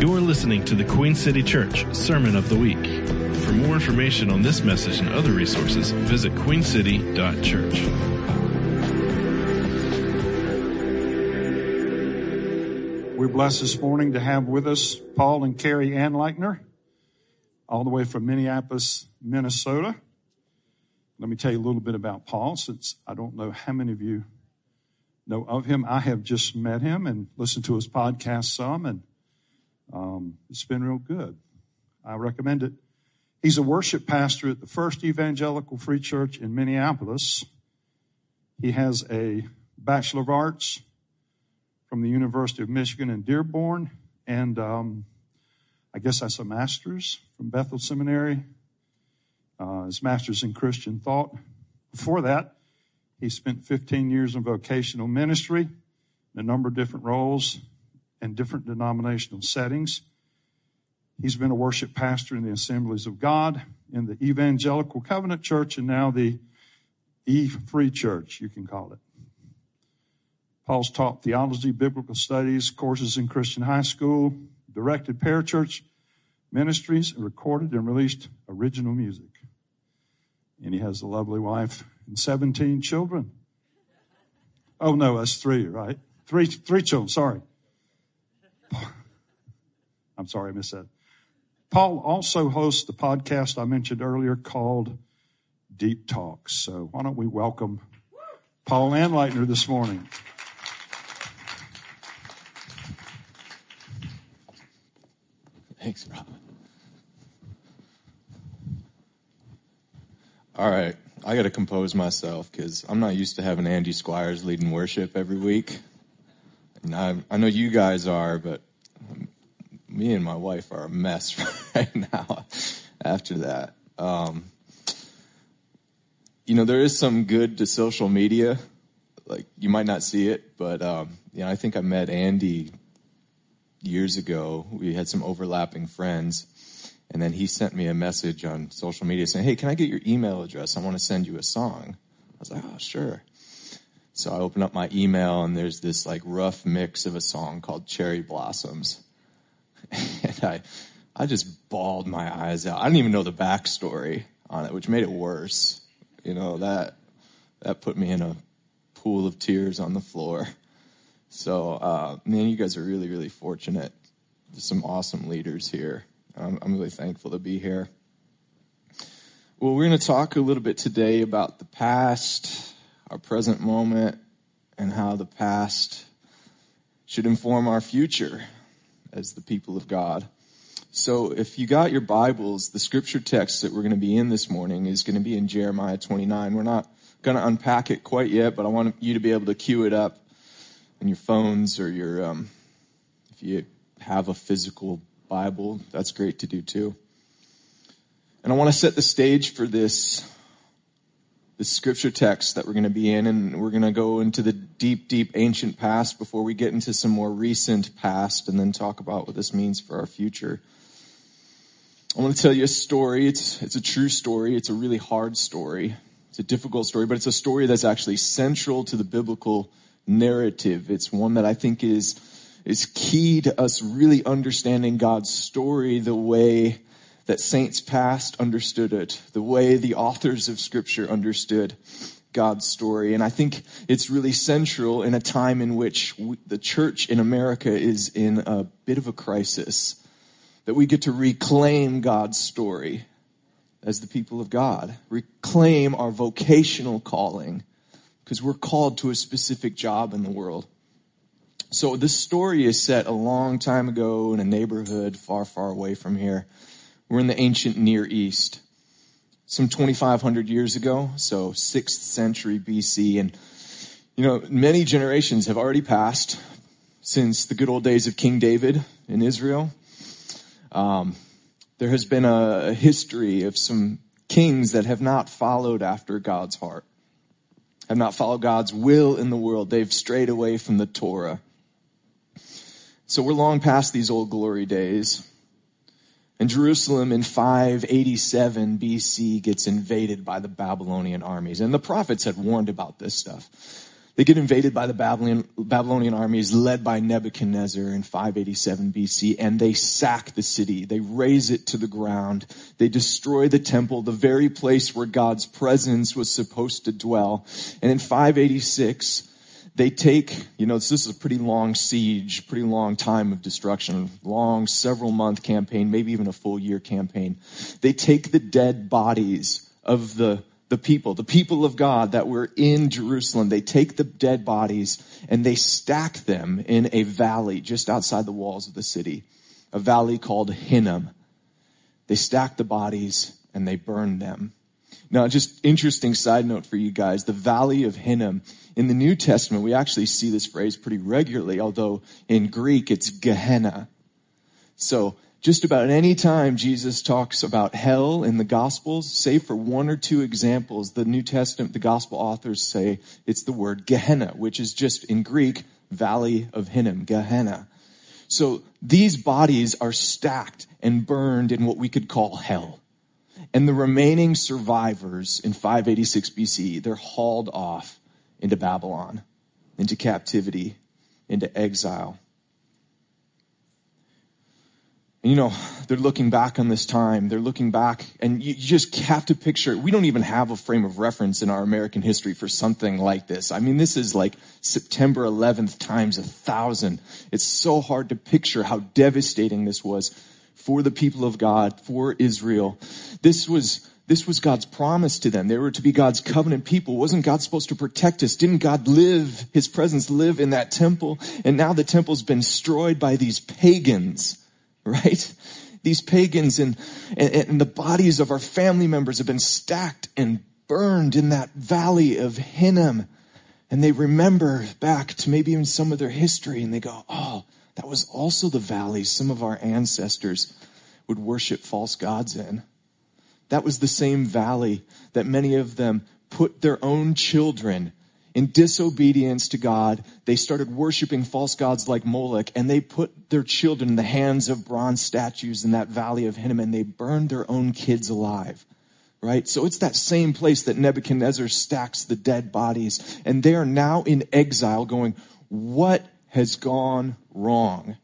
You're listening to the Queen City Church Sermon of the Week. For more information on this message and other resources, visit queencity.church. We're blessed this morning to have with us Paul and Carrie Anleitner, all the way from Minneapolis, Minnesota. Let me tell you a little bit about Paul, since I don't know how many of you know of him. I have just met him and listened to his podcast some, and it's been real good. I recommend it. He's a worship pastor at the First Evangelical Free Church in Minneapolis. He has a Bachelor of Arts from the University of Michigan in Dearborn, and I guess that's a master's from Bethel Seminary. His master's in Christian thought. Before that, he spent 15 years in vocational ministry in a number of different roles and different denominational settings. He's been a worship pastor in the Assemblies of God, in the Evangelical Covenant Church, and now the E-Free Church, you can call it. Paul's taught theology, biblical studies, courses in Christian high school, directed parachurch ministries, and recorded and released original music. And he has a lovely wife and 17 children. Oh, no, that's three, right? Three children, sorry. I'm sorry, I missed that. Paul also hosts the podcast I mentioned earlier called Deep Talks. So why don't we welcome Paul Anleitner this morning. Thanks, Rob. All right, I got to compose myself because I'm not used to having Andy Squires leading worship every week. And I know you guys are, but me and my wife are a mess right now after that. There is some good to social media. Like, you might not see it, but, I think I met Andy years ago. We had some overlapping friends. And then he sent me a message on social media saying, "Hey, can I get your email address? I want to send you a song." I was like, "Oh, sure." So I open up my email, and there's this like rough mix of a song called Cherry Blossoms. And I just bawled my eyes out. I didn't even know the backstory on it, which made it worse. That put me in a pool of tears on the floor. So, man, you guys are really, really fortunate. There's some awesome leaders here. I'm really thankful to be here. Well, we're going to talk a little bit today about the past, our present moment, and how the past should inform our future as the people of God. So if you got your Bibles, the scripture text that we're going to be in this morning is going to be in Jeremiah 29. We're not going to unpack it quite yet, but I want you to be able to cue it up on your phones or your, if you have a physical Bible, that's great to do too. And I want to set the stage for this scripture text that we're going to be in, and we're going to go into the deep, deep ancient past before we get into some more recent past and then talk about what this means for our future. I want to tell you a story. It's a true story. It's a really hard story. It's a difficult story, but it's a story that's actually central to the biblical narrative. It's one that I think is key to us really understanding God's story the way that saints past understood it, the way the authors of Scripture understood God's story. And I think it's really central in a time in which the church in America is in a bit of a crisis, that we get to reclaim God's story as the people of God, reclaim our vocational calling, because we're called to a specific job in the world. So this story is set a long time ago in a neighborhood far, far away from here. We're in the ancient Near East, some 2,500 years ago, so 6th century BC. And, many generations have already passed since the good old days of King David in Israel. There has been a history of some kings that have not followed after God's heart, have not followed God's will in the world. They've strayed away from the Torah. So we're long past these old glory days. And Jerusalem in 587 BC gets invaded by the Babylonian armies. And the prophets had warned about this stuff. They get invaded by the Babylonian armies led by Nebuchadnezzar in 587 BC, and they sack the city. They raze it to the ground. They destroy the temple, the very place where God's presence was supposed to dwell. And in 586, they take, this is a pretty long siege, pretty long time of destruction, long several-month campaign, maybe even a full-year campaign. They take the dead bodies of the people of God that were in Jerusalem. They take the dead bodies and they stack them in a valley just outside the walls of the city, a valley called Hinnom. They stack the bodies and they burn them. Now, just interesting side note for you guys, the Valley of Hinnom. In the New Testament, we actually see this phrase pretty regularly, although in Greek it's Gehenna. So just about any time Jesus talks about hell in the Gospels, save for one or two examples, the New Testament, the Gospel authors say it's the word Gehenna, which is just in Greek, Valley of Hinnom, Gehenna. So these bodies are stacked and burned in what we could call hell. And the remaining survivors in 586 BC, they're hauled off into Babylon, into captivity, into exile. And they're looking back on this time. They're looking back, and you just have to picture it. We don't even have a frame of reference in our American history for something like this. I mean, this is like September 11th times 1,000. It's so hard to picture how devastating this was for the people of God, for Israel. This was God's promise to them. They were to be God's covenant people. Wasn't God supposed to protect us? Didn't God his presence live in that temple? And now the temple's been destroyed by these pagans. Right? These pagans and the bodies of our family members have been stacked and burned in that Valley of Hinnom. And they remember back to maybe even some of their history, and they go, oh, that was also the valley some of our ancestors would worship false gods in. That was the same valley that many of them put their own children in disobedience to God. They started worshiping false gods like Moloch, and they put their children in the hands of bronze statues in that Valley of Hinnom, and they burned their own kids alive, right? So it's that same place that Nebuchadnezzar stacks the dead bodies, and they are now in exile going, what has gone wrong?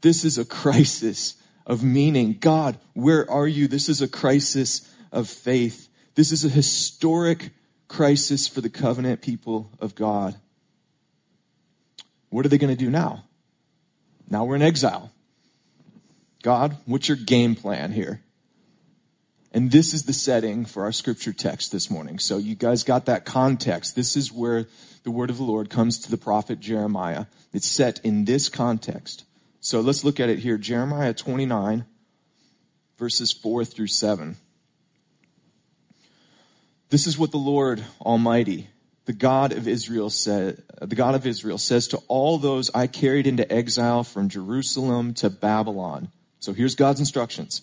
This is a crisis of meaning. God, where are you? This is a crisis of faith. This is a historic crisis for the covenant people of God. What are they going to do now? Now we're in exile. God, what's your game plan here? And this is the setting for our scripture text this morning. So you guys got that context. This is where the word of the Lord comes to the prophet Jeremiah. It's set in this context. So let's look at it here. Jeremiah 29, verses 4 through 7. This is what the Lord Almighty, the God of Israel, says to all those I carried into exile from Jerusalem to Babylon. So here's God's instructions.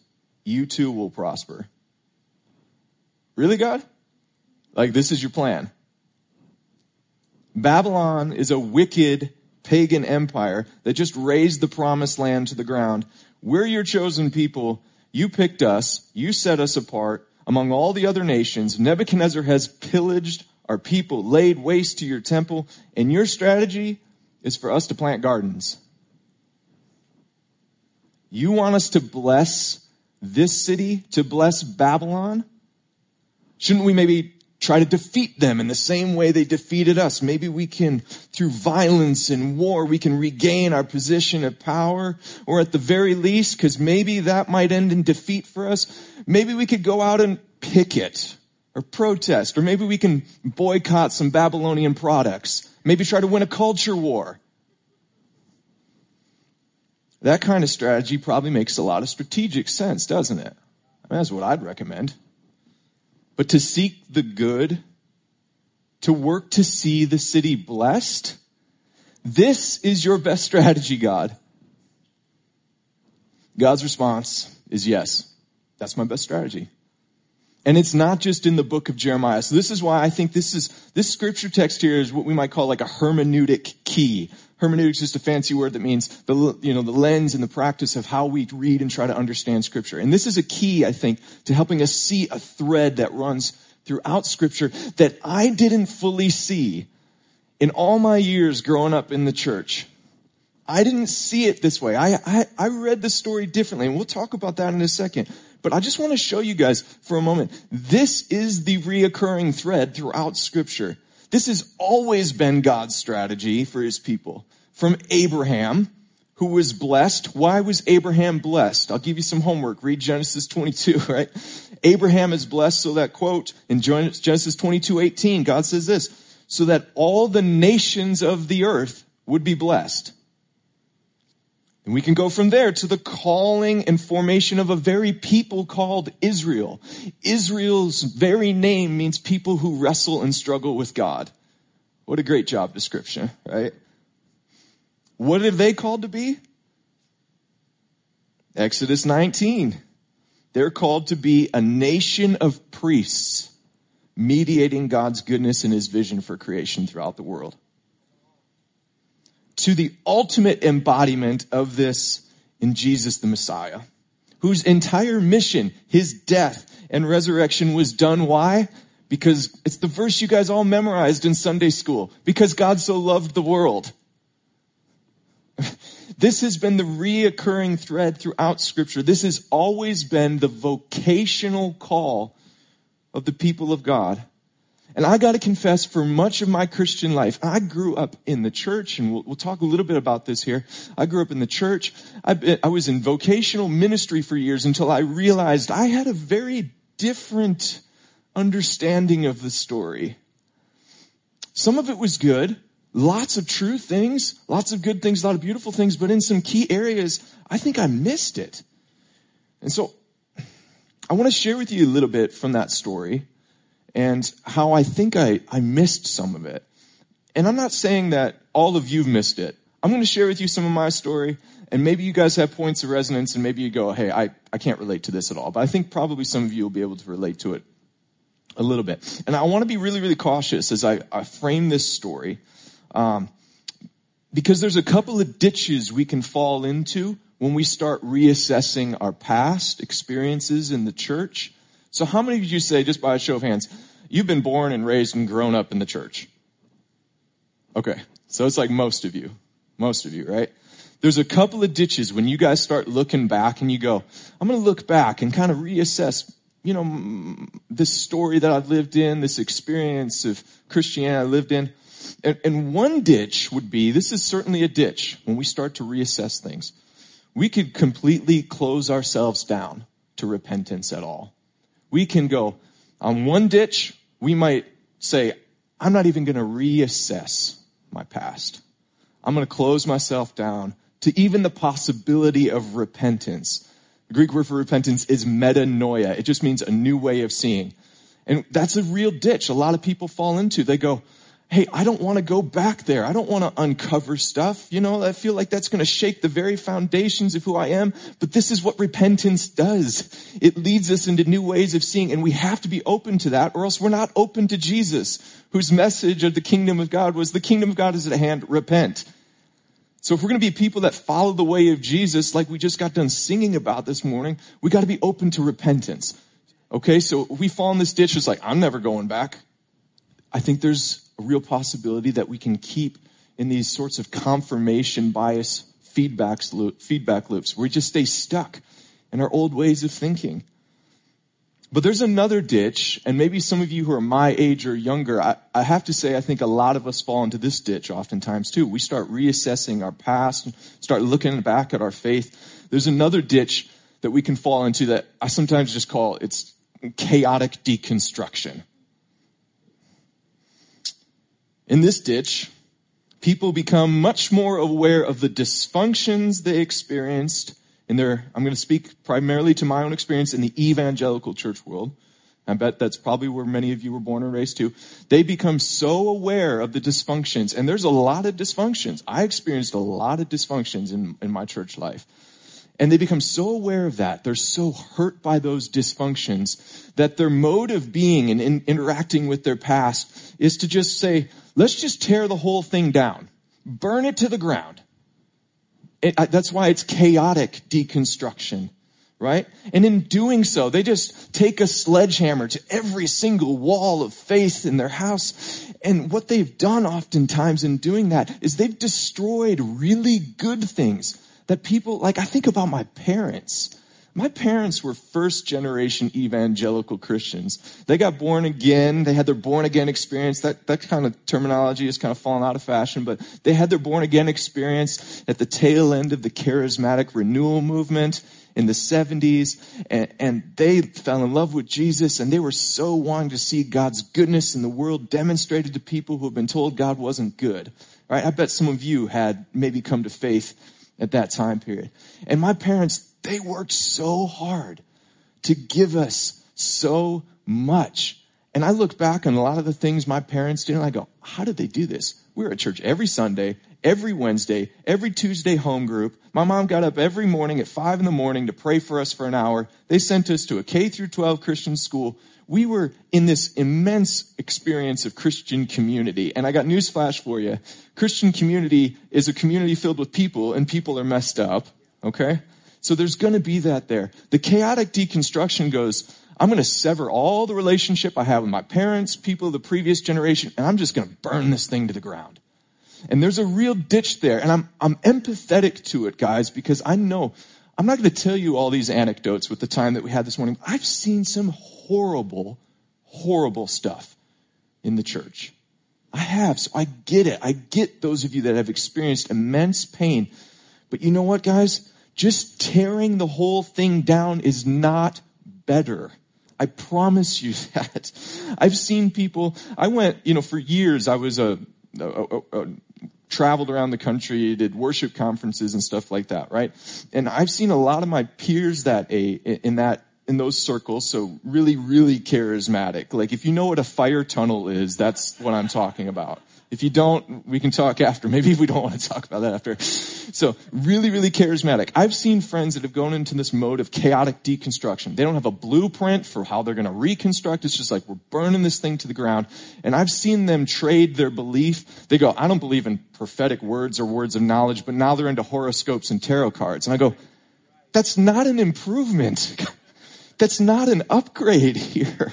you too will prosper. Really, God? Like, this is your plan. Babylon is a wicked pagan empire that just razed the promised land to the ground. We're your chosen people. You picked us. You set us apart. Among all the other nations, Nebuchadnezzar has pillaged our people, laid waste to your temple, and your strategy is for us to plant gardens. You want us to bless this city, to bless Babylon? Shouldn't we maybe try to defeat them in the same way they defeated us? Maybe we can, through violence and war, we can regain our position of power, or at the very least, because maybe that might end in defeat for us, maybe we could go out and picket or protest, or maybe we can boycott some Babylonian products, maybe try to win a culture war. That kind of strategy probably makes a lot of strategic sense, doesn't it? I mean, that's what I'd recommend. But to seek the good to work to see the city blessed, this is your best strategy, God. God's response is yes. That's my best strategy. And it's not just in the book of Jeremiah. So this is why I think this scripture text here is what we might call like a hermeneutic key. Hermeneutics is just a fancy word that means the lens and the practice of how we read and try to understand scripture. And this is a key, I think, to helping us see a thread that runs throughout scripture that I didn't fully see in all my years growing up in the church. I didn't see it this way. I read the story differently, and we'll talk about that in a second. But I just want to show you guys for a moment. This is the reoccurring thread throughout Scripture. This has always been God's strategy for his people. From Abraham, who was blessed. Why was Abraham blessed? I'll give you some homework. Read Genesis 22, right? Abraham is blessed so that, quote, in Genesis 22:18, God says this, so that all the nations of the earth would be blessed. And we can go from there to the calling and formation of a very people called Israel. Israel's very name means people who wrestle and struggle with God. What a great job description, right? What are they called to be? Exodus 19. They're called to be a nation of priests, mediating God's goodness and his vision for creation throughout the world. To the ultimate embodiment of this in Jesus the Messiah, whose entire mission, his death and resurrection, was done. Why? Because it's the verse you guys all memorized in Sunday school. Because God so loved the world. This has been the reoccurring thread throughout Scripture. This has always been the vocational call of the people of God. And I got to confess, for much of my Christian life, I grew up in the church, and we'll talk a little bit about this here. I grew up in the church. I was in vocational ministry for years until I realized I had a very different understanding of the story. Some of it was good, lots of true things, lots of good things, a lot of beautiful things, but in some key areas, I think I missed it. And so I want to share with you a little bit from that story. And how I think I missed some of it. And I'm not saying that all of you missed it. I'm going to share with you some of my story. And maybe you guys have points of resonance. And maybe you go, hey, I can't relate to this at all. But I think probably some of you will be able to relate to it a little bit. And I want to be really, really cautious as I frame this story. Because there's a couple of ditches we can fall into when we start reassessing our past experiences in the church. So how many of you say, just by a show of hands, you've been born and raised and grown up in the church? Okay, so it's like most of you, right? There's a couple of ditches when you guys start looking back and you go, I'm going to look back and kind of reassess, this story that I've lived in, this experience of Christianity I lived in. And one ditch would be, this is certainly a ditch when we start to reassess things. We could completely close ourselves down to repentance at all. We can go on one ditch. We might say, I'm not even going to reassess my past. I'm going to close myself down to even the possibility of repentance. The Greek word for repentance is metanoia. It just means a new way of seeing. And that's a real ditch a lot of people fall into. They go, hey, I don't want to go back there. I don't want to uncover stuff. I feel like that's going to shake the very foundations of who I am. But this is what repentance does. It leads us into new ways of seeing, and we have to be open to that, or else we're not open to Jesus, whose message of the kingdom of God was the kingdom of God is at hand, repent. So if we're going to be people that follow the way of Jesus, like we just got done singing about this morning, we got to be open to repentance. Okay, so if we fall in this ditch, it's like, I'm never going back. I think there's a real possibility that we can keep in these sorts of confirmation bias feedback loops where we just stay stuck in our old ways of thinking. But there's another ditch, and maybe some of you who are my age or younger, I have to say I think a lot of us fall into this ditch oftentimes too. We start reassessing our past, and start looking back at our faith. There's another ditch that we can fall into that I sometimes just call it's chaotic deconstruction. In this ditch, people become much more aware of the dysfunctions they experienced in their, I'm going to speak primarily to my own experience in the evangelical church world. I bet that's probably where many of you were born and raised too. They become so aware of the dysfunctions. And there's a lot of dysfunctions. I experienced a lot of dysfunctions in my church life. And they become so aware of that. They're so hurt by those dysfunctions that their mode of being and interacting with their past is to just say, let's just tear the whole thing down. Burn it to the ground. That's why it's chaotic deconstruction. Right? And in doing so, they just take a sledgehammer to every single wall of faith in their house. And what they've done oftentimes in doing that is they've destroyed really good things that people, like I think about my parents. My parents were first generation evangelical Christians. They got born again. They had their born again experience. That kind of terminology is kind of fallen out of fashion, but they had their born again experience at the tail end of the charismatic renewal movement in the 70s, and they fell in love with Jesus, and they were so wanting to see God's goodness in the world demonstrated to people who have been told God wasn't good. All right? I bet some of you had maybe come to faith at that time period. And my parents, they worked so hard to give us so much. And I look back on a lot of the things my parents did, and I go, how did they do this? We were at church every Sunday, every Wednesday, every Tuesday home group. My mom got up every morning at 5 a.m. to pray for us for an hour. They sent us to a K through 12 Christian school. We were in this immense experience of Christian community. And I got newsflash for you. Christian community is a community filled with people, and people are messed up. Okay? So there's going to be that there. The chaotic deconstruction goes, I'm going to sever all the relationship I have with my parents, people of the previous generation, and I'm just going to burn this thing to the ground. And there's a real ditch there. And I'm empathetic to it, guys, because I know I'm not going to tell you all these anecdotes with the time that we had this morning. I've seen some horrible, horrible stuff in the church. I have. So I get it. I get those of you that have experienced immense pain. But you know what, guys? Just tearing the whole thing down is not better. I promise you that. I've seen people. I went, for years I was traveled around the country, did worship conferences and stuff like that, right? And I've seen a lot of my peers in those circles, so really, really charismatic. Like, if you know what a fire tunnel is, that's what I'm talking about. If you don't, we can talk after. Maybe we don't want to talk about that after. So really, really charismatic. I've seen friends that have gone into this mode of chaotic deconstruction. They don't have a blueprint for how they're going to reconstruct. It's just like, we're burning this thing to the ground. And I've seen them trade their belief. They go, I don't believe in prophetic words or words of knowledge, but now they're into horoscopes and tarot cards. And I go, that's not an improvement. That's not an upgrade here.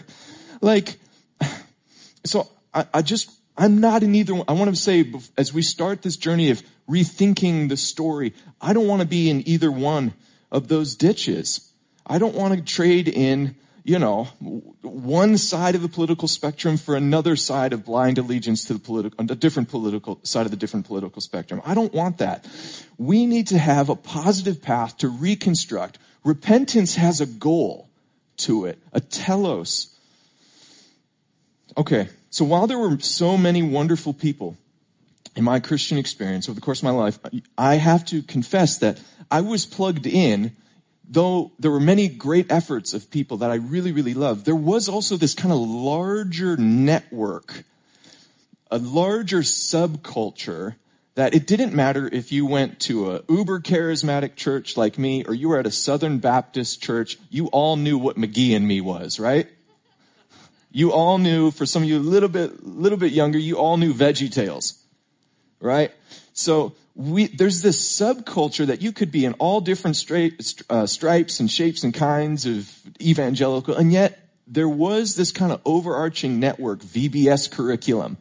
I'm not in either one. I want to say, as we start this journey of rethinking the story, I don't want to be in either one of those ditches. I don't want to trade in, one side of the political spectrum for another side of blind allegiance to a different political side of the different political spectrum. I don't want that. We need to have a positive path to reconstruct. Repentance has a goal to it, a telos. Okay. So while there were so many wonderful people in my Christian experience over the course of my life, I have to confess that I was plugged in, though there were many great efforts of people that I really, really loved. There was also this kind of larger network, a larger subculture, that it didn't matter if you went to a uber charismatic church like me or you were at a Southern Baptist church, you all knew what McGee and Me was, right? You all knew, for some of you a little bit younger, you all knew Veggie Tales, right? So there's this subculture that you could be in all different stripes and shapes and kinds of evangelical, and yet there was this kind of overarching network, VBS curriculum.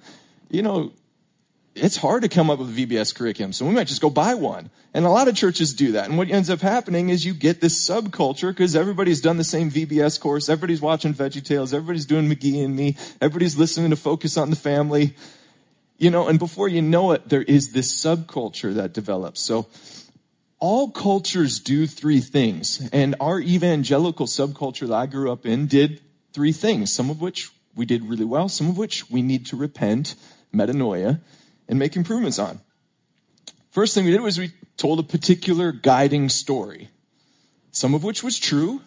It's hard to come up with a VBS curriculum, so we might just go buy one. And a lot of churches do that. And what ends up happening is you get this subculture because everybody's done the same VBS course. Everybody's watching Veggie Tales. Everybody's doing McGee and Me. Everybody's listening to Focus on the Family. And before you know it, there is this subculture that develops. So all cultures do three things. And our evangelical subculture that I grew up in did three things, some of which we did really well, some of which we need to repent, metanoia, and make improvements on. First thing we did was we told a particular guiding story, some of which was true,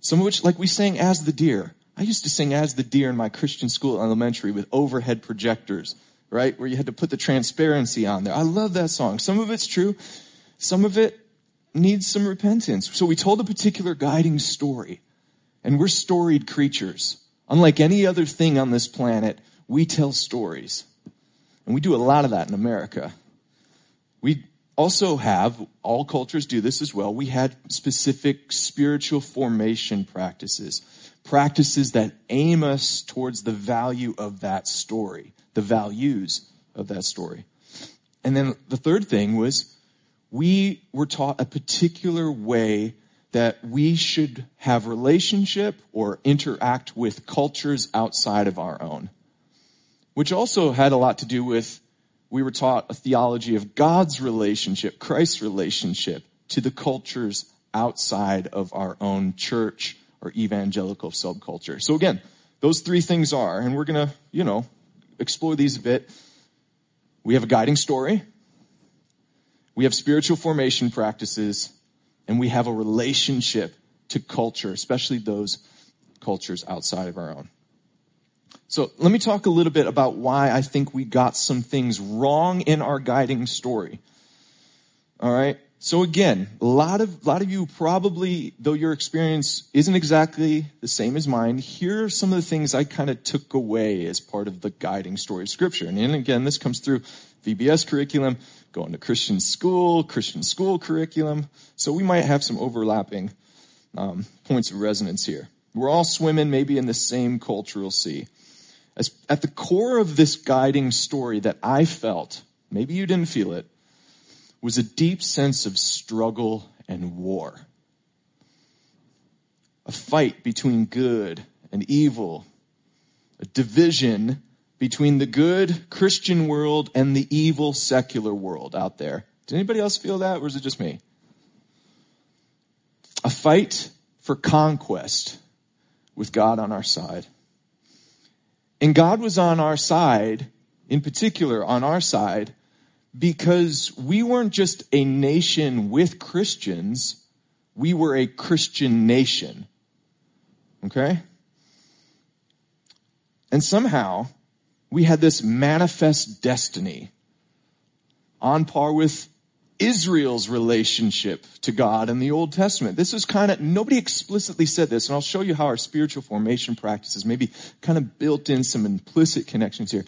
some of which, like we sang As the Deer. I used to sing As the Deer in my Christian school elementary with overhead projectors, right? Where you had to put the transparency on there. I love that song. Some of it's true. Some of it needs some repentance. So we told a particular guiding story, and we're storied creatures. Unlike any other thing on this planet, we tell stories. And we do a lot of that in America. We also have, all cultures do this as well, we had specific spiritual formation practices. Practices that aim us towards the value of that story, the values of that story. And then the third thing was, we were taught a particular way that we should have relationship or interact with cultures outside of our own, which also had a lot to do with, we were taught a theology of God's relationship, Christ's relationship to the cultures outside of our own church or evangelical subculture. So again, those three things are, and we're going to, explore these a bit. We have a guiding story. We have spiritual formation practices, and we have a relationship to culture, especially those cultures outside of our own. So let me talk a little bit about why I think we got some things wrong in our guiding story. All right. So again, a lot of you probably, though your experience isn't exactly the same as mine, here are some of the things I kind of took away as part of the guiding story of Scripture. And again, this comes through VBS curriculum, going to Christian school curriculum. So we might have some overlapping points of resonance here. We're all swimming maybe in the same cultural sea. At the core of this guiding story that I felt, maybe you didn't feel it, was a deep sense of struggle and war. A fight between good and evil. A division between the good Christian world and the evil secular world out there. Did anybody else feel that, or is it just me? A fight for conquest with God on our side. And God was on our side, in particular on our side, because we weren't just a nation with Christians, we were a Christian nation. Okay? And somehow, we had this manifest destiny on par with Israel's relationship to God in the Old Testament. This is kind of, nobody explicitly said this, and I'll show you how our spiritual formation practices maybe kind of built in some implicit connections here.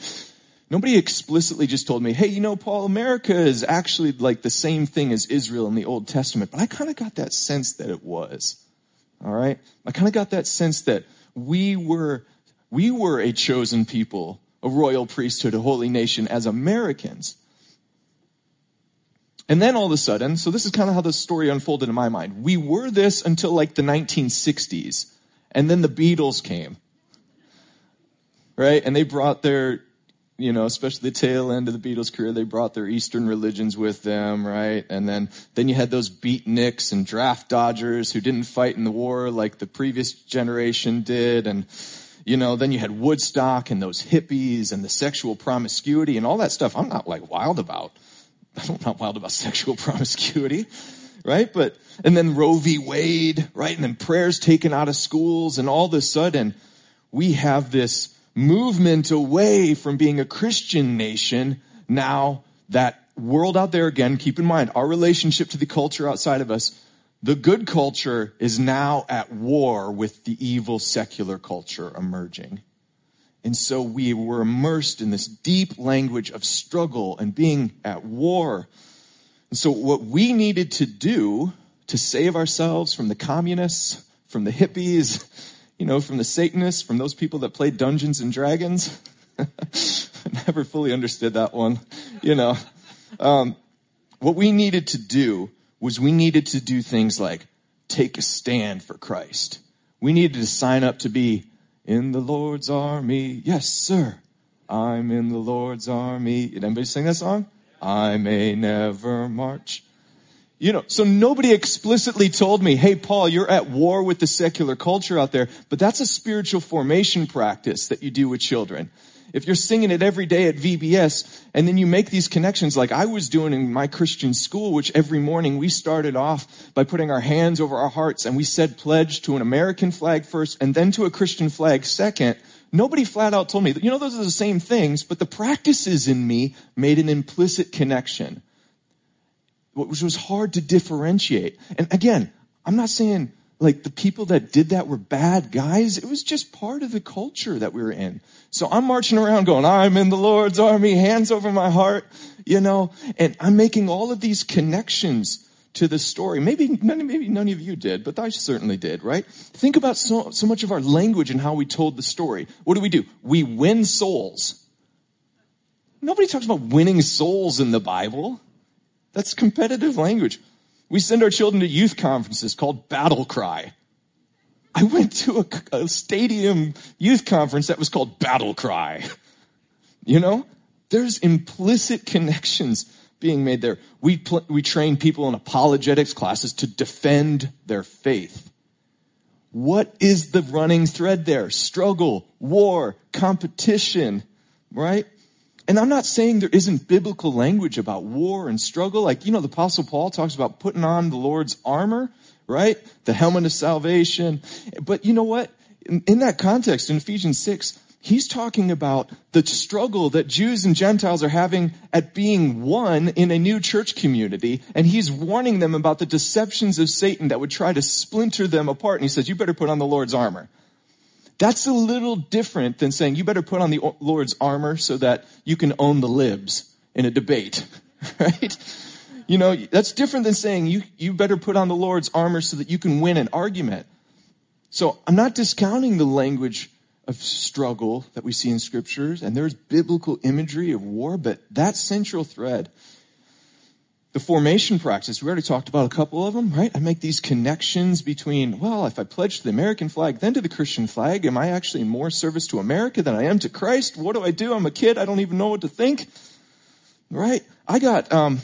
Nobody explicitly just told me, hey, Paul, America is actually like the same thing as Israel in the Old Testament. But I kind of got that sense that it was. All right? I kind of got that sense that we were a chosen people, a royal priesthood, a holy nation as Americans. And then all of a sudden, so this is kind of how the story unfolded in my mind. We were this until like the 1960s. And then the Beatles came. Right? And they brought their... especially the tail end of the Beatles' career, they brought their Eastern religions with them, right? And then you had those beatniks and draft dodgers who didn't fight in the war like the previous generation did. And, then you had Woodstock and those hippies and the sexual promiscuity and all that stuff. I'm not wild about. I'm not wild about sexual promiscuity, right? But, and then Roe v. Wade, right? And then prayers taken out of schools. And all of a sudden, we have this movement away from being a Christian nation. Now that world out there, again, keep in mind our relationship to the culture outside of us, the good culture is now at war with the evil secular culture emerging. And so we were immersed in this deep language of struggle and being at war. And so what we needed to do to save ourselves from the communists, from the hippies, from the Satanists, from those people that played Dungeons and Dragons. I never fully understood that one. What we needed to do was we needed to do things like take a stand for Christ. We needed to sign up to be in the Lord's army. Yes, sir. I'm in the Lord's army. Did anybody sing that song? I may never march. So nobody explicitly told me, hey, Paul, you're at war with the secular culture out there, but that's a spiritual formation practice that you do with children. if you're singing it every day at VBS, and then you make these connections like I was doing in my Christian school, which every morning we started off by putting our hands over our hearts and we said pledge to an American flag first and then to a Christian flag second. Nobody flat out told me that, those are the same things, but the practices in me made an implicit connection, which was hard to differentiate. And again, I'm not saying like the people that did that were bad guys. It was just part of the culture that we were in. So I'm marching around going, I'm in the Lord's army, hands over my heart, and I'm making all of these connections to the story. Maybe none of you did, but I certainly did, right? Think about so much of our language and how we told the story. What do? We win souls. Nobody talks about winning souls in the Bible. That's competitive language. We send our children to youth conferences called Battle Cry. I went to a stadium youth conference that was called Battle Cry. There's implicit connections being made there. We train people in apologetics classes to defend their faith. What is the running thread there? Struggle, war, competition, right? And I'm not saying there isn't biblical language about war and struggle. Like, the Apostle Paul talks about putting on the Lord's armor, right? The helmet of salvation. But you know what? In that context, in Ephesians 6, he's talking about the struggle that Jews and Gentiles are having at being one in a new church community. And he's warning them about the deceptions of Satan that would try to splinter them apart. And he says, you better put on the Lord's armor. That's a little different than saying you better put on the Lord's armor so that you can own the libs in a debate, right? That's different than saying you better put on the Lord's armor so that you can win an argument. So I'm not discounting the language of struggle that we see in scriptures, and there's biblical imagery of war, but that central thread, the formation practice, we already talked about a couple of them, right? I make these connections between, if I pledge to the American flag, then to the Christian flag, am I actually more service to America than I am to Christ? What do? I'm a kid. I don't even know what to think, right? I got, as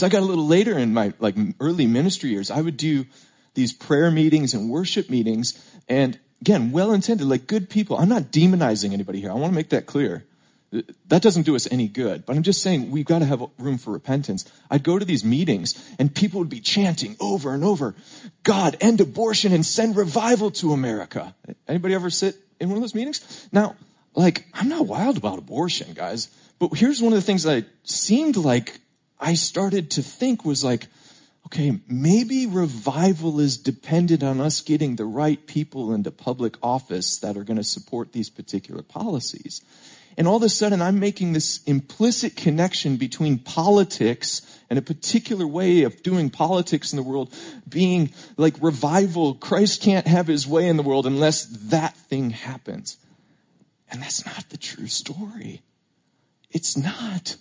I got a little later in my early ministry years, I would do these prayer meetings and worship meetings. And again, well-intended, good people. I'm not demonizing anybody here. I want to make that clear. That doesn't do us any good, but I'm just saying we've got to have room for repentance. I'd go to these meetings and people would be chanting over and over, God, end abortion and send revival to America. Anybody ever sit in one of those meetings? Now, I'm not wild about abortion, guys, but here's one of the things that seemed like I started to think was okay, maybe revival is dependent on us getting the right people into public office that are going to support these particular policies. And all of a sudden, I'm making this implicit connection between politics and a particular way of doing politics in the world being revival. Christ can't have his way in the world unless that thing happens. And that's not the true story. It's not,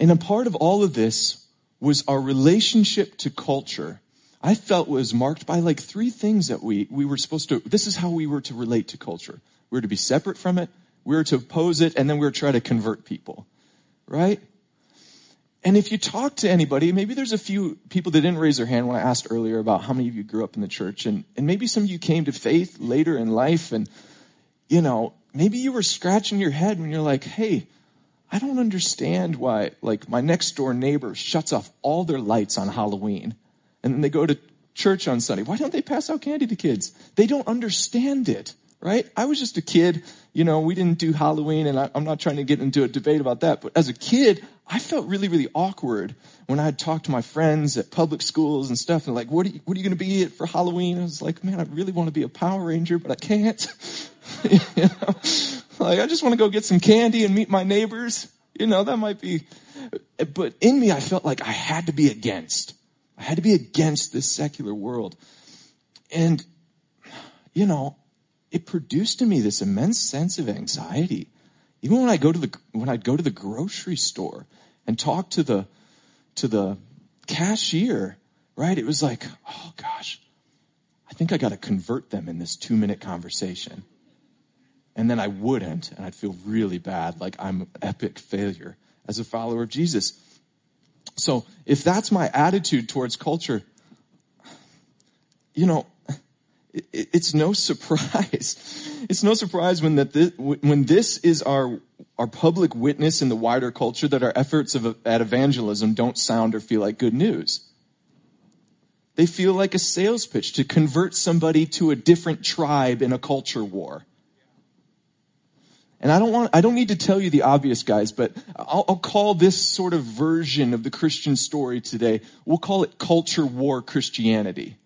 And a part of all of this was our relationship to culture. I felt was marked by three things that we were supposed to, this is how we were to relate to culture. We were to be separate from it, we were to oppose it, and then we were to try to convert people, right? And if you talk to anybody, maybe there's a few people that didn't raise their hand when I asked earlier about how many of you grew up in the church, and maybe some of you came to faith later in life, and, maybe you were scratching your head when you're hey, I don't understand why, my next door neighbor shuts off all their lights on Halloween. And then they go to church on Sunday. Why don't they pass out candy to kids? They don't understand it, right? I was just a kid. We didn't do Halloween, and I'm not trying to get into a debate about that. But as a kid, I felt really, really awkward when I had talked to my friends at public schools and stuff. And they're what are you going to be for Halloween? I was man, I really want to be a Power Ranger, but I can't. I just want to go get some candy and meet my neighbors. That might be. But in me, I felt I had to be against. I had to be against this secular world. And, it produced in me this immense sense of anxiety. Even when I'd go to the grocery store and talk to the cashier, right? It was oh gosh, I think I got to convert them in this 2-minute conversation. And then I wouldn't, and I'd feel really bad. I'm an epic failure as a follower of Jesus. So if that's my attitude towards culture, it's no surprise. It's no surprise when this is our public witness in the wider culture that our efforts at evangelism don't sound or feel like good news. They feel like a sales pitch to convert somebody to a different tribe in a culture war. And I don't need to tell you the obvious, guys, but I'll call this sort of version of the Christian story today, we'll call it culture war Christianity.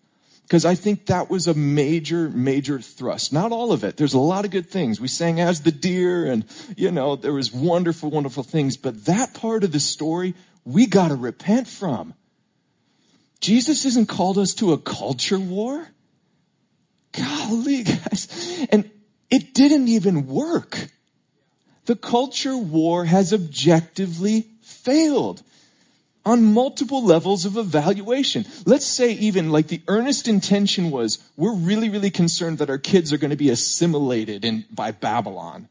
Because I think that was a major, major thrust. Not all of it. There's a lot of good things. We sang As the Deer and, you know, there was wonderful, wonderful things. But that part of the story, we got to repent from. Jesus isn't called us to a culture war. Golly, guys. And it didn't even work. The culture war has objectively failed on multiple levels of evaluation. Let's say even like the earnest intention was, we're really, really concerned that our kids are going to be assimilated by Babylon.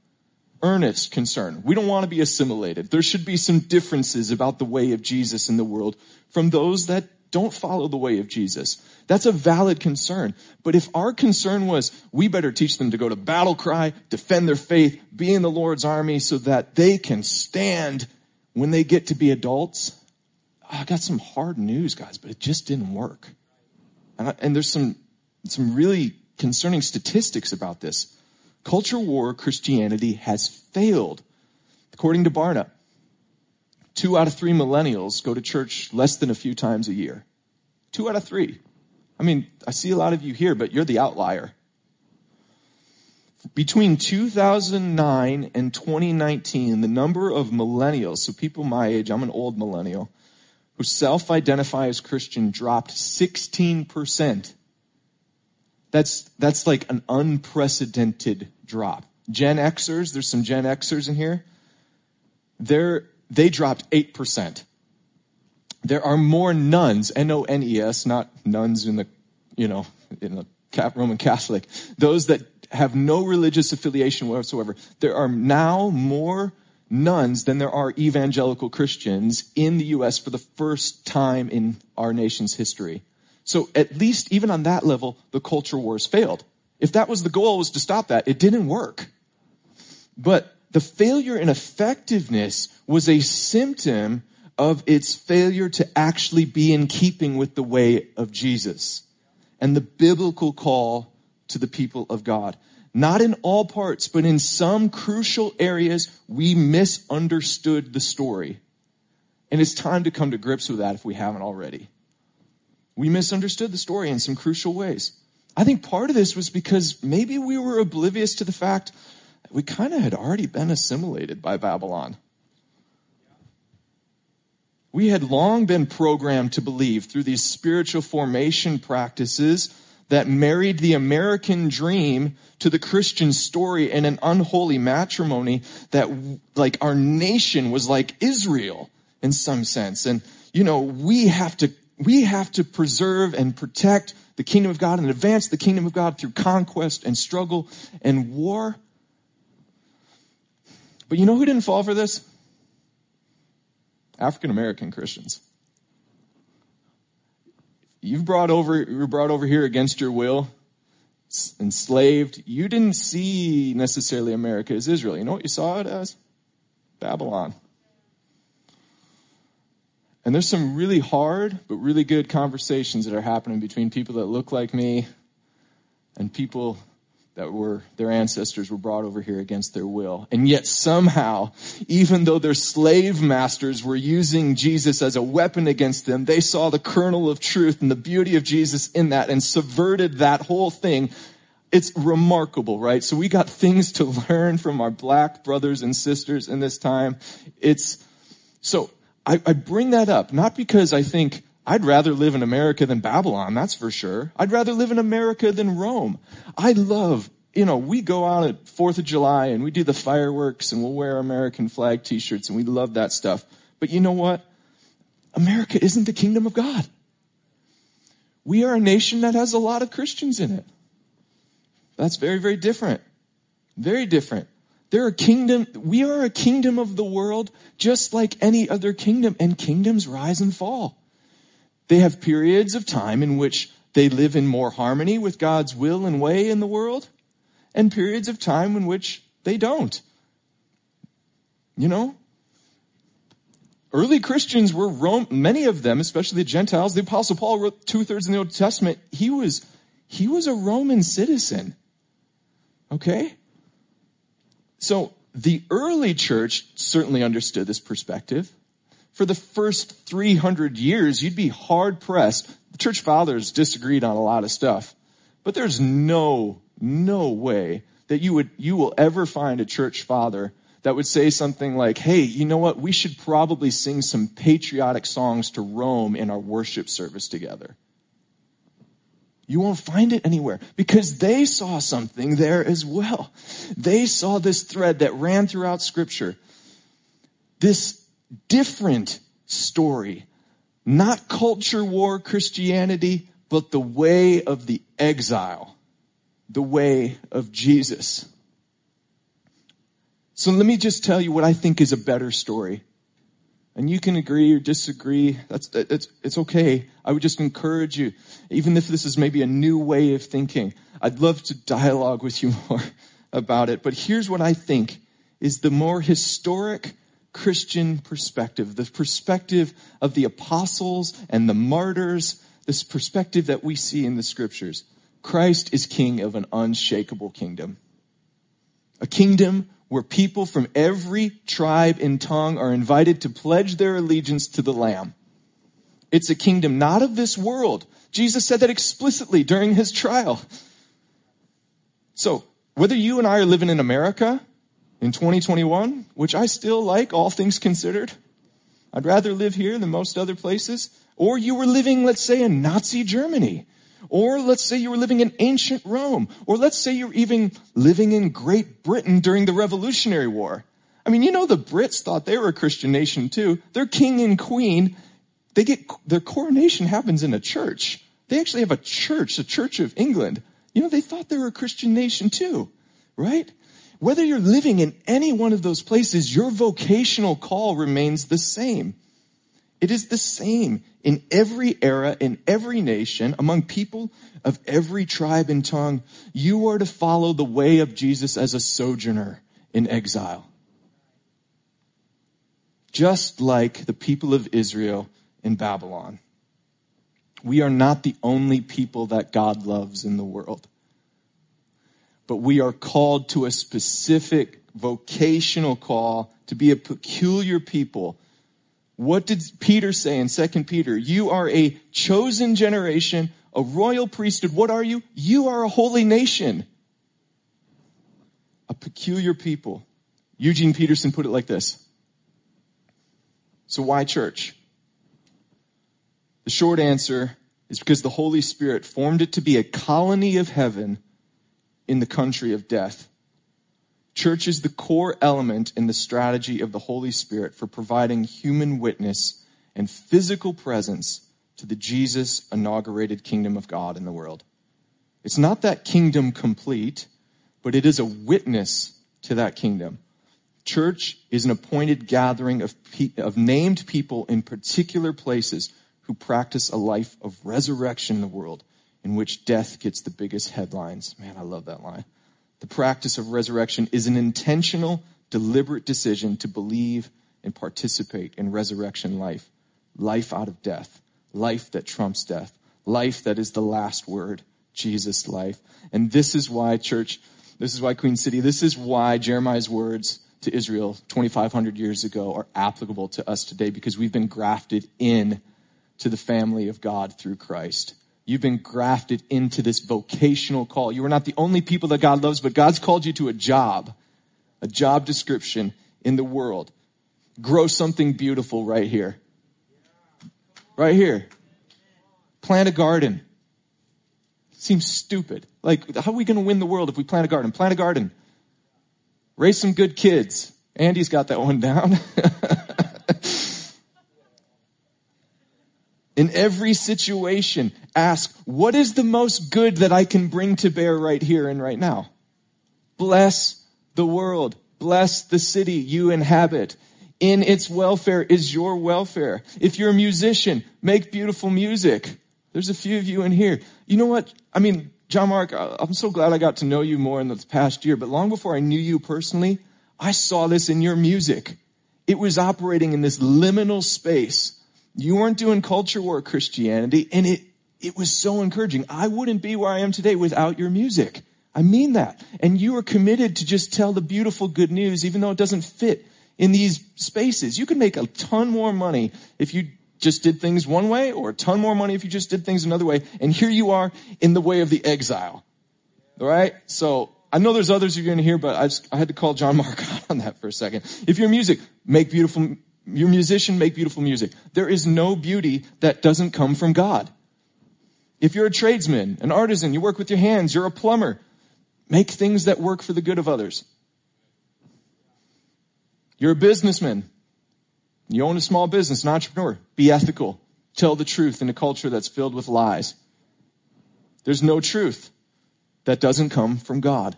Earnest concern. We don't want to be assimilated. There should be some differences about the way of Jesus in the world from those that don't follow the way of Jesus. That's a valid concern. But if our concern was, we better teach them to go to Battle Cry, defend their faith, be in the Lord's army so that they can stand when they get to be adults. I got some hard news, guys, but it just didn't work. And there's some really concerning statistics about this. Culture war Christianity has failed. According to Barna, 2 out of 3 millennials go to church less than a few times a year. 2 out of 3. I mean, I see a lot of you here, but you're the outlier. Between 2009 and 2019, the number of millennials, so people my age, I'm an old millennial, who self-identify as Christian dropped 16%. That's like an unprecedented drop. Gen Xers, there's some Gen Xers in here. They dropped 8%. There are more nuns, N-O-N-E-S, not nuns in the, you know, in the Roman Catholic. Those that have no religious affiliation whatsoever. There are now more nuns than there are evangelical Christians in the U.S. for the first time in our nation's history. So at least even on that level, the culture wars failed. If that was the goal was to stop that, it didn't work. But the failure in effectiveness was a symptom of its failure to actually be in keeping with the way of Jesus and the biblical call to the people of God. Not in all parts, but in some crucial areas, we misunderstood the story. And it's time to come to grips with that if we haven't already. We misunderstood the story in some crucial ways. I think part of this was because maybe we were oblivious to the fact that we kind of had already been assimilated by Babylon. We had long been programmed to believe through these spiritual formation practices that married the American dream to the Christian story in an unholy matrimony that like our nation was like Israel in some sense. And, you know, we have to preserve and protect the kingdom of God and advance the kingdom of God through conquest and struggle and war. But you know who didn't fall for this? African American Christians. You were brought over here against your will, enslaved. You didn't see necessarily America as Israel. You know what you saw it as? Babylon. And there's some really hard but really good conversations that are happening between people that look like me and people that were their ancestors were brought over here against their will. And yet somehow, even though their slave masters were using Jesus as a weapon against them, they saw the kernel of truth and the beauty of Jesus in that and subverted that whole thing. It's remarkable, right? So we got things to learn from our black brothers and sisters in this time. So I bring that up, not because I think I'd rather live in America than Babylon, that's for sure. I'd rather live in America than Rome. I love, you know, we go out at 4th of July and we do the fireworks and we'll wear American flag t-shirts and we love that stuff. But you know what? America isn't the kingdom of God. We are a nation that has a lot of Christians in it. That's very, very different. Very different. We are a kingdom of the world just like any other kingdom, and kingdoms rise and fall. They have periods of time in which They live in more harmony with God's will and way in the world, and periods of time in which they don't. You know? Early Christians were many of them, especially the Gentiles. The Apostle Paul wrote 2/3 in the Old Testament. He was a Roman citizen. Okay? So the early church certainly understood this perspective. For the first 300 years, you'd be hard-pressed. The church fathers disagreed on a lot of stuff. But there's no way that you will ever find a church father that would say something like, hey, you know what? We should probably sing some patriotic songs to Rome in our worship service together. You won't find it anywhere because they saw something there as well. They saw this thread that ran throughout Scripture. This different story, not culture war Christianity, but the way of the exile, the way of Jesus. So let me just tell you what I think is a better story. And you can agree or disagree. It's okay. I would just encourage you, even if this is maybe a new way of thinking, I'd love to dialogue with you more about it. But here's what I think is the more historic Christian perspective, the perspective of the apostles and the martyrs, this perspective that we see in the Scriptures. Christ is king of an unshakable kingdom. A kingdom where people from every tribe and tongue are invited to pledge their allegiance to the Lamb. It's a kingdom not of this world. Jesus said that explicitly during his trial. So, whether you and I are living in America in 2021, which I still like, all things considered, I'd rather live here than most other places, or you were living, let's say, in Nazi Germany, or let's say you were living in ancient Rome, or let's say you're even living in Great Britain during the Revolutionary War. I mean, you know, the Brits thought they were a Christian nation too. Their king and queen, their coronation happens in a church. They actually have a Church of England. You know, they thought they were a Christian nation too, right? Whether you're living in any one of those places, your vocational call remains the same. It is the same in every era, in every nation, among people of every tribe and tongue. You are to follow the way of Jesus as a sojourner in exile. Just like the people of Israel in Babylon. We are not the only people that God loves in the world. But we are called to a specific vocational call to be a peculiar people. What did Peter say in 2 Peter? You are a chosen generation, a royal priesthood. What are you? You are a holy nation, a peculiar people. Eugene Peterson put it like this. So why church? The short answer is because the Holy Spirit formed it to be a colony of heaven in the country of death. Church is the core element in the strategy of the Holy Spirit for providing human witness and physical presence to the Jesus-inaugurated kingdom of God in the world. It's not that kingdom complete, but it is a witness to that kingdom. Church is an appointed gathering of named people in particular places who practice a life of resurrection in the world in which death gets the biggest headlines. Man, I love that line. The practice of resurrection is an intentional, deliberate decision to believe and participate in resurrection life. Life out of death. Life that trumps death. Life that is the last word. Jesus' life. And this is why church, this is why Queen City, this is why Jeremiah's words to Israel 2,500 years ago are applicable to us today, because we've been grafted in to the family of God through Christ. You've been grafted into this vocational call. You are not the only people that God loves, but God's called you to a job description in the world. Grow something beautiful right here. Right here. Plant a garden. Seems stupid. Like, how are we going to win the world if we plant a garden? Plant a garden. Raise some good kids. Andy's got that one down. In every situation, ask, what is the most good that I can bring to bear right here and right now? Bless the world. Bless the city you inhabit. In its welfare is your welfare. If you're a musician, make beautiful music. There's a few of you in here. You know what? I mean, John Mark, I'm so glad I got to know you more in the past year, but long before I knew you personally, I saw this in your music. It was operating in this liminal space. You weren't doing culture war Christianity, and it was so encouraging. I wouldn't be where I am today without your music. I mean that. And you are committed to just tell the beautiful good news, even though it doesn't fit in these spaces. You could make a ton more money if you just did things one way, or a ton more money if you just did things another way. And here you are in the way of the exile. All right? So I know there's others of you in here, but I had to call John Mark out on that for a second. If you're music, you're a musician, make beautiful music. There is no beauty that doesn't come from God. If you're a tradesman, an artisan, you work with your hands, you're a plumber, make things that work for the good of others. You're a businessman. You own a small business, an entrepreneur. Be ethical. Tell the truth in a culture that's filled with lies. There's no truth that doesn't come from God.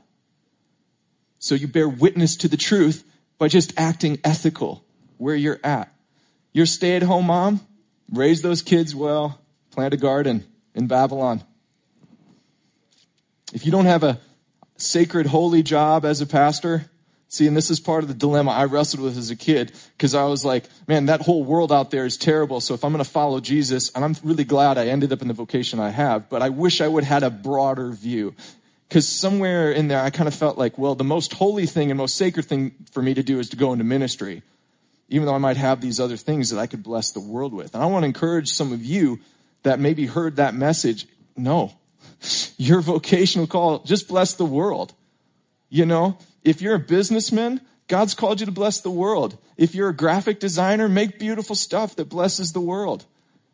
So you bear witness to the truth by just acting ethical where you're at. You're a stay-at-home mom. Raise those kids well. Plant a garden in Babylon. If you don't have a sacred, holy job as a pastor... See, and this is part of the dilemma I wrestled with as a kid, because I was like, man, that whole world out there is terrible. So if I'm going to follow Jesus, and I'm really glad I ended up in the vocation I have, but I wish I would have had a broader view, because somewhere in there I kind of felt like, well, the most holy thing and most sacred thing for me to do is to go into ministry, even though I might have these other things that I could bless the world with. And I want to encourage some of you that maybe heard that message. No, your vocational call, just bless the world, you know? If you're a businessman, God's called you to bless the world. If you're a graphic designer, make beautiful stuff that blesses the world.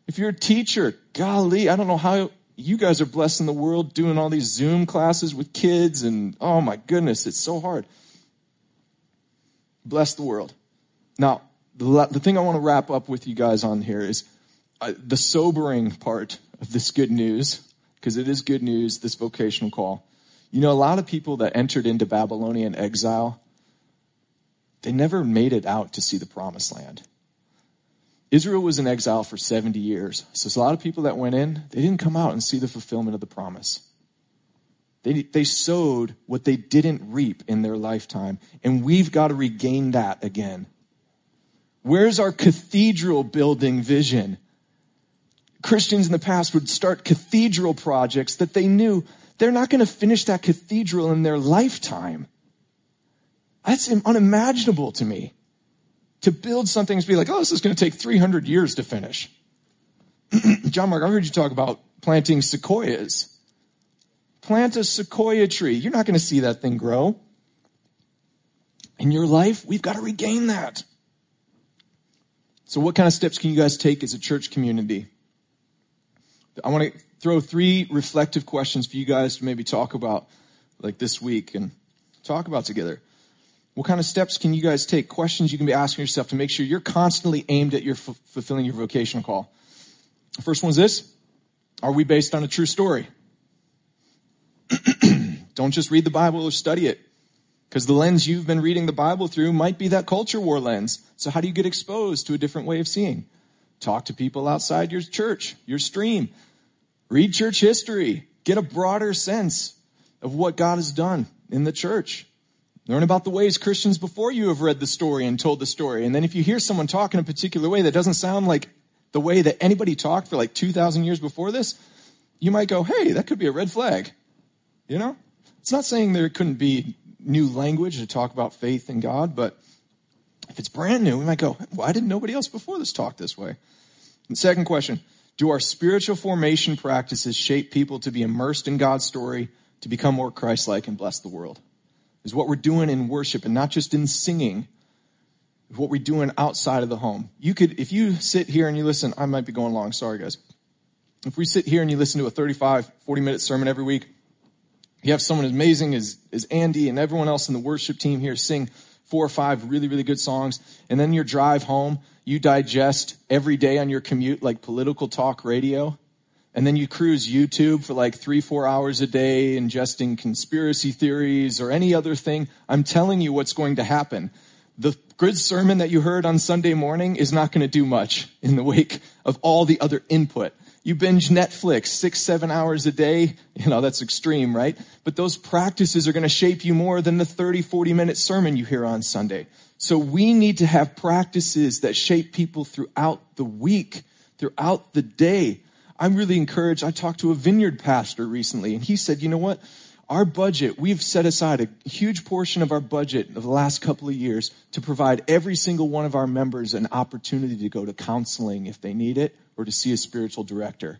If you're a teacher, golly, I don't know how you guys are blessing the world doing all these Zoom classes with kids and, oh my goodness, it's so hard. Bless the world. Now, the thing I want to wrap up with you guys on here is the sobering part of this good news, because it is good news, this vocational call. You know, a lot of people that entered into Babylonian exile, they never made it out to see the promised land. Israel was in exile for 70 years. So there's a lot of people that went in, they didn't come out and see the fulfillment of the promise. They sowed what they didn't reap in their lifetime. And we've got to regain that again. Where's our cathedral building vision? Christians in the past would start cathedral projects that they knew they're not going to finish that cathedral in their lifetime. That's unimaginable to me. To build something is to be like, oh, this is going to take 300 years to finish. John Mark, I've heard you talk about planting sequoias. Plant a sequoia tree. You're not going to see that thing grow. In your life, we've got to regain that. So what kind of steps can you guys take as a church community? I want to throw three reflective questions for you guys to maybe talk about like this week and talk about together. What kind of steps can you guys take? Questions you can be asking yourself to make sure you're constantly aimed at your fulfilling your vocational call. The first one is this. Are we based on a true story? Don't just read the Bible or study it, because the lens you've been reading the Bible through might be that culture war lens. So how do you get exposed to a different way of seeing? Talk to people outside your church, your stream. Read church history. Get a broader sense of what God has done in the church. Learn about the ways Christians before you have read the story and told the story. And then if you hear someone talk in a particular way that doesn't sound like the way that anybody talked for like 2,000 years before this, you might go, hey, that could be a red flag. You know? It's not saying there couldn't be new language to talk about faith in God, but if it's brand new, we might go, why didn't nobody else before this talk this way? And second question. Do our spiritual formation practices shape people to be immersed in God's story, to become more Christ-like and bless the world? Is what we're doing in worship and not just in singing, what we're doing outside of the home. You could, if you sit here and you listen, I might be going long, sorry guys. If we sit here and you listen to a 40-minute sermon every week, you have someone as amazing as Andy and everyone else in the worship team here sing 4 or 5 really, really good songs, and then your drive home, you digest every day on your commute like political talk radio, and then you cruise YouTube for like 3-4 hours a day ingesting conspiracy theories or any other thing. I'm telling you what's going to happen. The good sermon that you heard on Sunday morning is not going to do much in the wake of all the other input. You binge Netflix 6-7 hours a day. You know, that's extreme, right? But those practices are going to shape you more than the 30-40 minute sermon you hear on Sunday. So we need to have practices that shape people throughout the week, throughout the day. I'm really encouraged. I talked to a vineyard pastor recently, and he said, you know what? Our budget, we've set aside a huge portion of our budget of the last couple of years to provide every single one of our members an opportunity to go to counseling if they need it, or to see a spiritual director.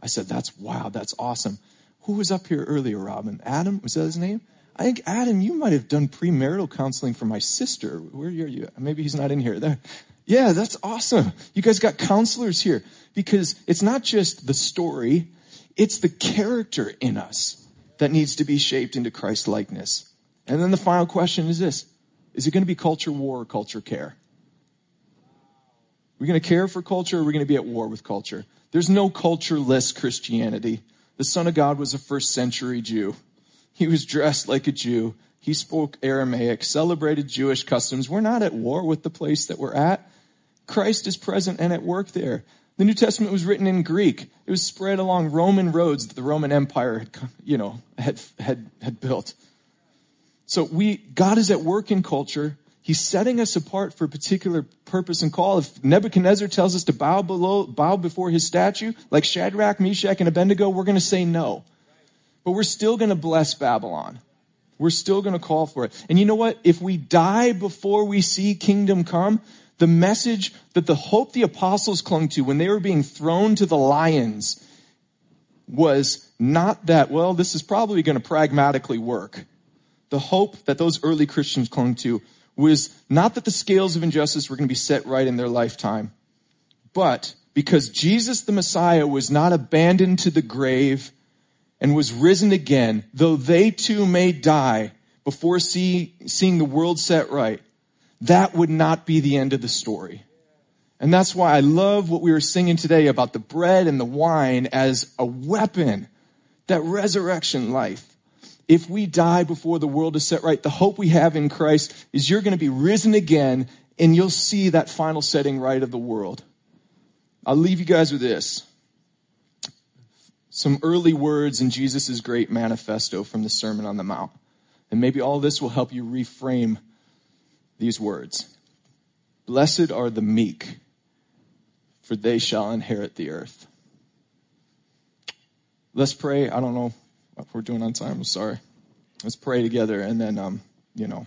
I said, that's wow, that's awesome. Who was up here earlier, Robin? Adam, was that his name? I think, Adam, you might have done premarital counseling for my sister. Where are you? Maybe he's not in here. There. Yeah, that's awesome. You guys got counselors here, because it's not just the story, it's the character in us that needs to be shaped into Christ likeness. And then the final question is this: is it going to be culture war or culture care? We're going to care for culture, or we're going to be at war with culture. There's no cultureless Christianity. The Son of God was a first century Jew. He was dressed like a Jew. He spoke Aramaic, celebrated Jewish customs. We're not at war with the place that we're at. Christ is present and at work there. The New Testament was written in Greek. It was spread along Roman roads that the Roman Empire had built. So God is at work in culture. He's setting us apart for a particular purpose and call. If Nebuchadnezzar tells us to bow before his statue, like Shadrach, Meshach, and Abednego, we're going to say no. But we're still going to bless Babylon. We're still going to call for it. And you know what? If we die before we see kingdom come, the message that the hope the apostles clung to when they were being thrown to the lions was not that, well, this is probably going to pragmatically work. The hope that those early Christians clung to was not that the scales of injustice were going to be set right in their lifetime, but because Jesus the Messiah was not abandoned to the grave and was risen again, though they too may die before seeing the world set right, that would not be the end of the story. And that's why I love what we were singing today about the bread and the wine as a weapon, that resurrection life. If we die before the world is set right, the hope we have in Christ is you're going to be risen again, and you'll see that final setting right of the world. I'll leave you guys with this. Some early words in Jesus' great manifesto from the Sermon on the Mount. And maybe all this will help you reframe these words. Blessed are the meek, for they shall inherit the earth. Let's pray. I don't know what we're doing on time. I'm sorry. Let's pray together, and then, if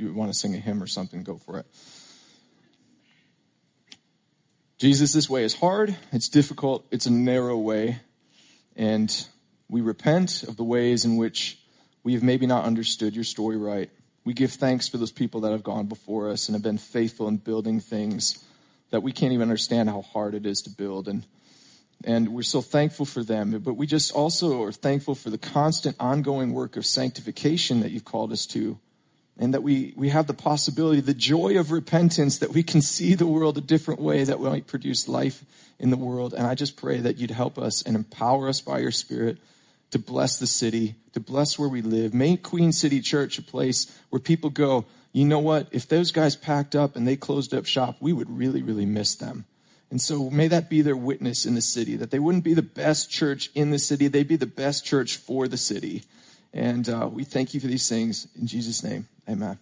you want to sing a hymn or something, go for it. Jesus, this way is hard. It's difficult. It's a narrow way. And we repent of the ways in which we have maybe not understood your story right. We give thanks for those people that have gone before us and have been faithful in building things that we can't even understand how hard it is to build. And we're so thankful for them. But we just also are thankful for the constant ongoing work of sanctification that you've called us to. And that we have the possibility, the joy of repentance, that we can see the world a different way, that we might produce life in the world. And I just pray that you'd help us and empower us by your Spirit to bless the city, to bless where we live. Make Queen City Church a place where people go, you know what, if those guys packed up and they closed up shop, we would really, really miss them. And so may that be their witness in the city, that they wouldn't be the best church in the city, they'd be the best church for the city. And we thank you for these things in Jesus' name. Amen.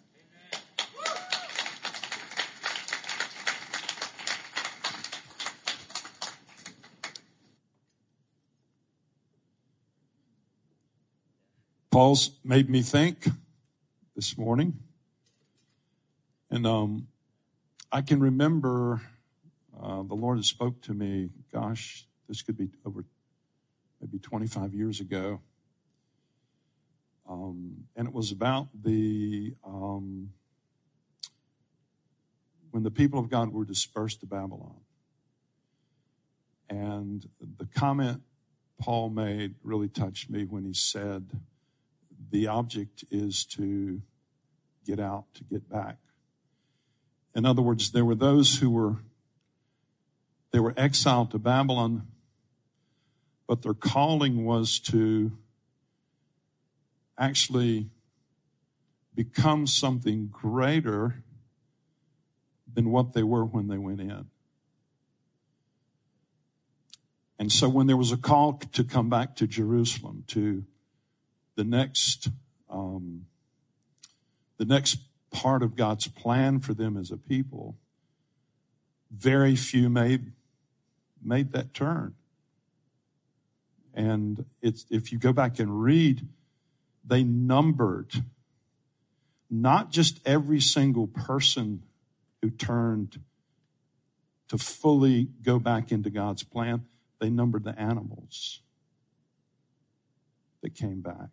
Paul's made me think this morning. And I can remember the Lord spoke to me, gosh, this could be over maybe 25 years ago. And it was about when the people of God were dispersed to Babylon. And the comment Paul made really touched me when he said, the object is to get out, to get back. In other words, there were those they were exiled to Babylon, but their calling was to actually become something greater than what they were when they went in. And so when there was a call to come back to Jerusalem, to the next part of God's plan for them as a people, very few made that turn. And it's, if you go back and read, they numbered not just every single person who turned to fully go back into God's plan, they numbered the animals that came back.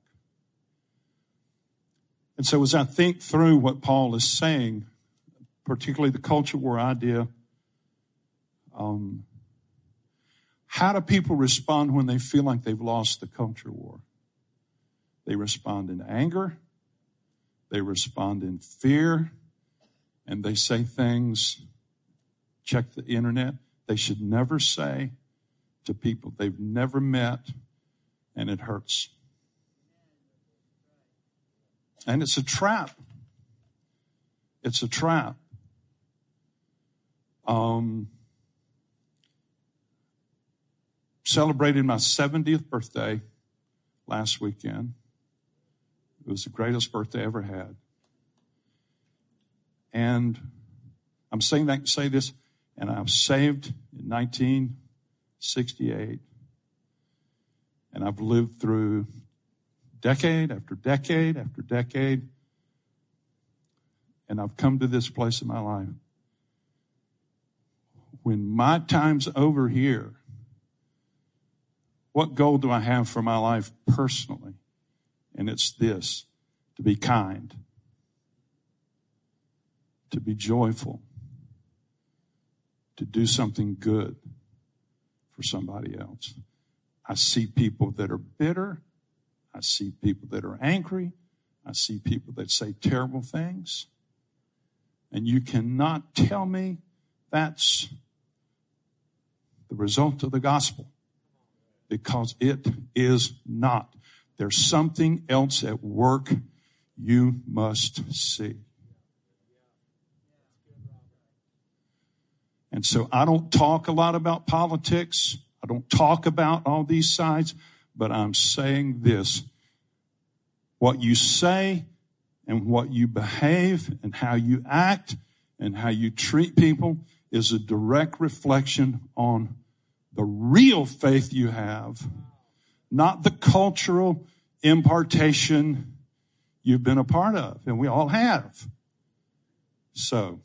And so as I think through what Paul is saying, particularly the culture war idea, how do people respond when they feel like they've lost the culture war? They respond in anger, they respond in fear, and they say things, check the internet, they should never say to people they've never met, and it hurts. And it's a trap. It's a trap. Celebrated my 70th birthday last weekend. It was the greatest birthday I ever had. And I'm saying that to say this, and I was saved in 1968. And I've lived through decade after decade after decade. And I've come to this place in my life. When my time's over here, what goal do I have for my life personally? And it's this, to be kind, to be joyful, to do something good for somebody else. I see people that are bitter. I see people that are angry. I see people that say terrible things. And you cannot tell me that's the result of the gospel, because it is not. There's something else at work you must see. And so I don't talk a lot about politics. I don't talk about all these sides, but I'm saying this. What you say and what you behave and how you act and how you treat people is a direct reflection on the real faith you have, not the cultural impartation you've been a part of, and we all have. So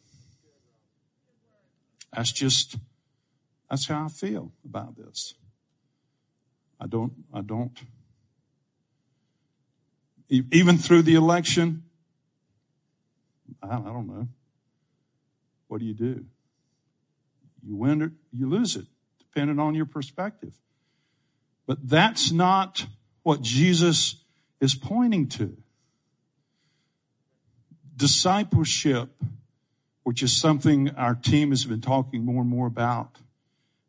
that's how I feel about this. I don't, even through the election, I don't know. What do? You win it, you lose it, depending on your perspective. But that's not what Jesus is pointing to. Discipleship, which is something our team has been talking more and more about,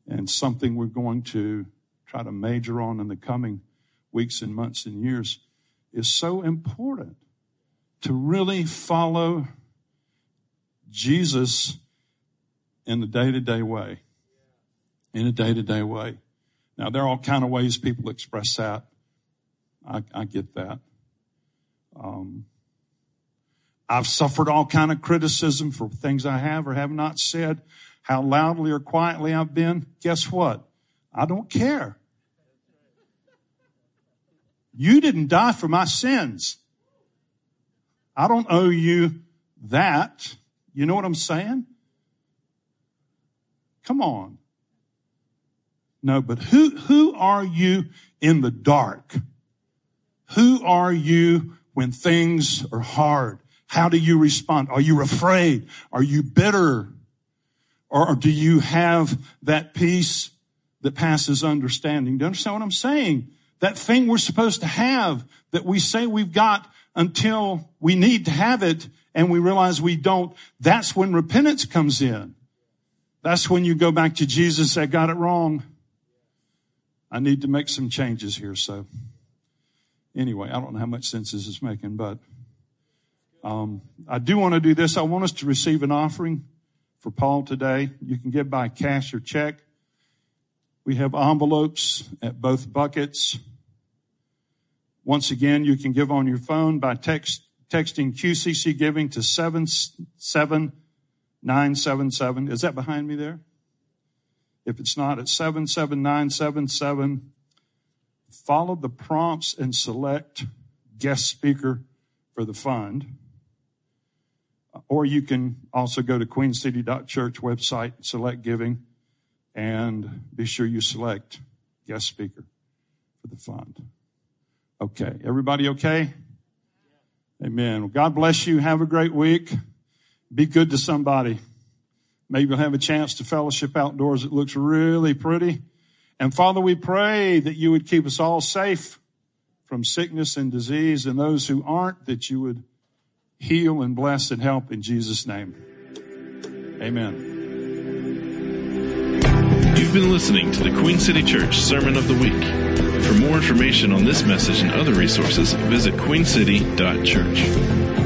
and something we're going to try to major on in the coming weeks and months and years, is so important to really follow Jesus in the day-to-day way. In a day-to-day way. Now, there are all kind of ways people express that. I get that. I've suffered all kind of criticism for things I have or have not said, how loudly or quietly I've been. Guess what? I don't care. You didn't die for my sins. I don't owe you that. You know what I'm saying? Come on. No, but who are you in the dark? Who are you when things are hard? How do you respond? Are you afraid? Are you bitter? Or do you have that peace that passes understanding? Do you understand what I'm saying? That thing we're supposed to have that we say we've got until we need to have it and we realize we don't, that's when repentance comes in. That's when you go back to Jesus and say, I got it wrong. I need to make some changes here. So anyway, I don't know how much sense this is making, but I do want to do this. I want us to receive an offering for Paul today. You can give by cash or check. We have envelopes at both buckets. Once again, you can give on your phone by texting QCC Giving to 77977. Is that behind me there? If it's not, it's 77977. Follow the prompts and select guest speaker for the fund. Or you can also go to queencity.church website, select giving, and be sure you select guest speaker for the fund. Okay. Everybody okay? Amen. Well, God bless you. Have a great week. Be good to somebody. Maybe you'll have a chance to fellowship outdoors. It looks really pretty. And Father, we pray that you would keep us all safe from sickness and disease, and those who aren't, that you would heal and bless and help in Jesus' name. Amen. You've been listening to the Queen City Church Sermon of the Week. For more information on this message and other resources, visit queencity.church.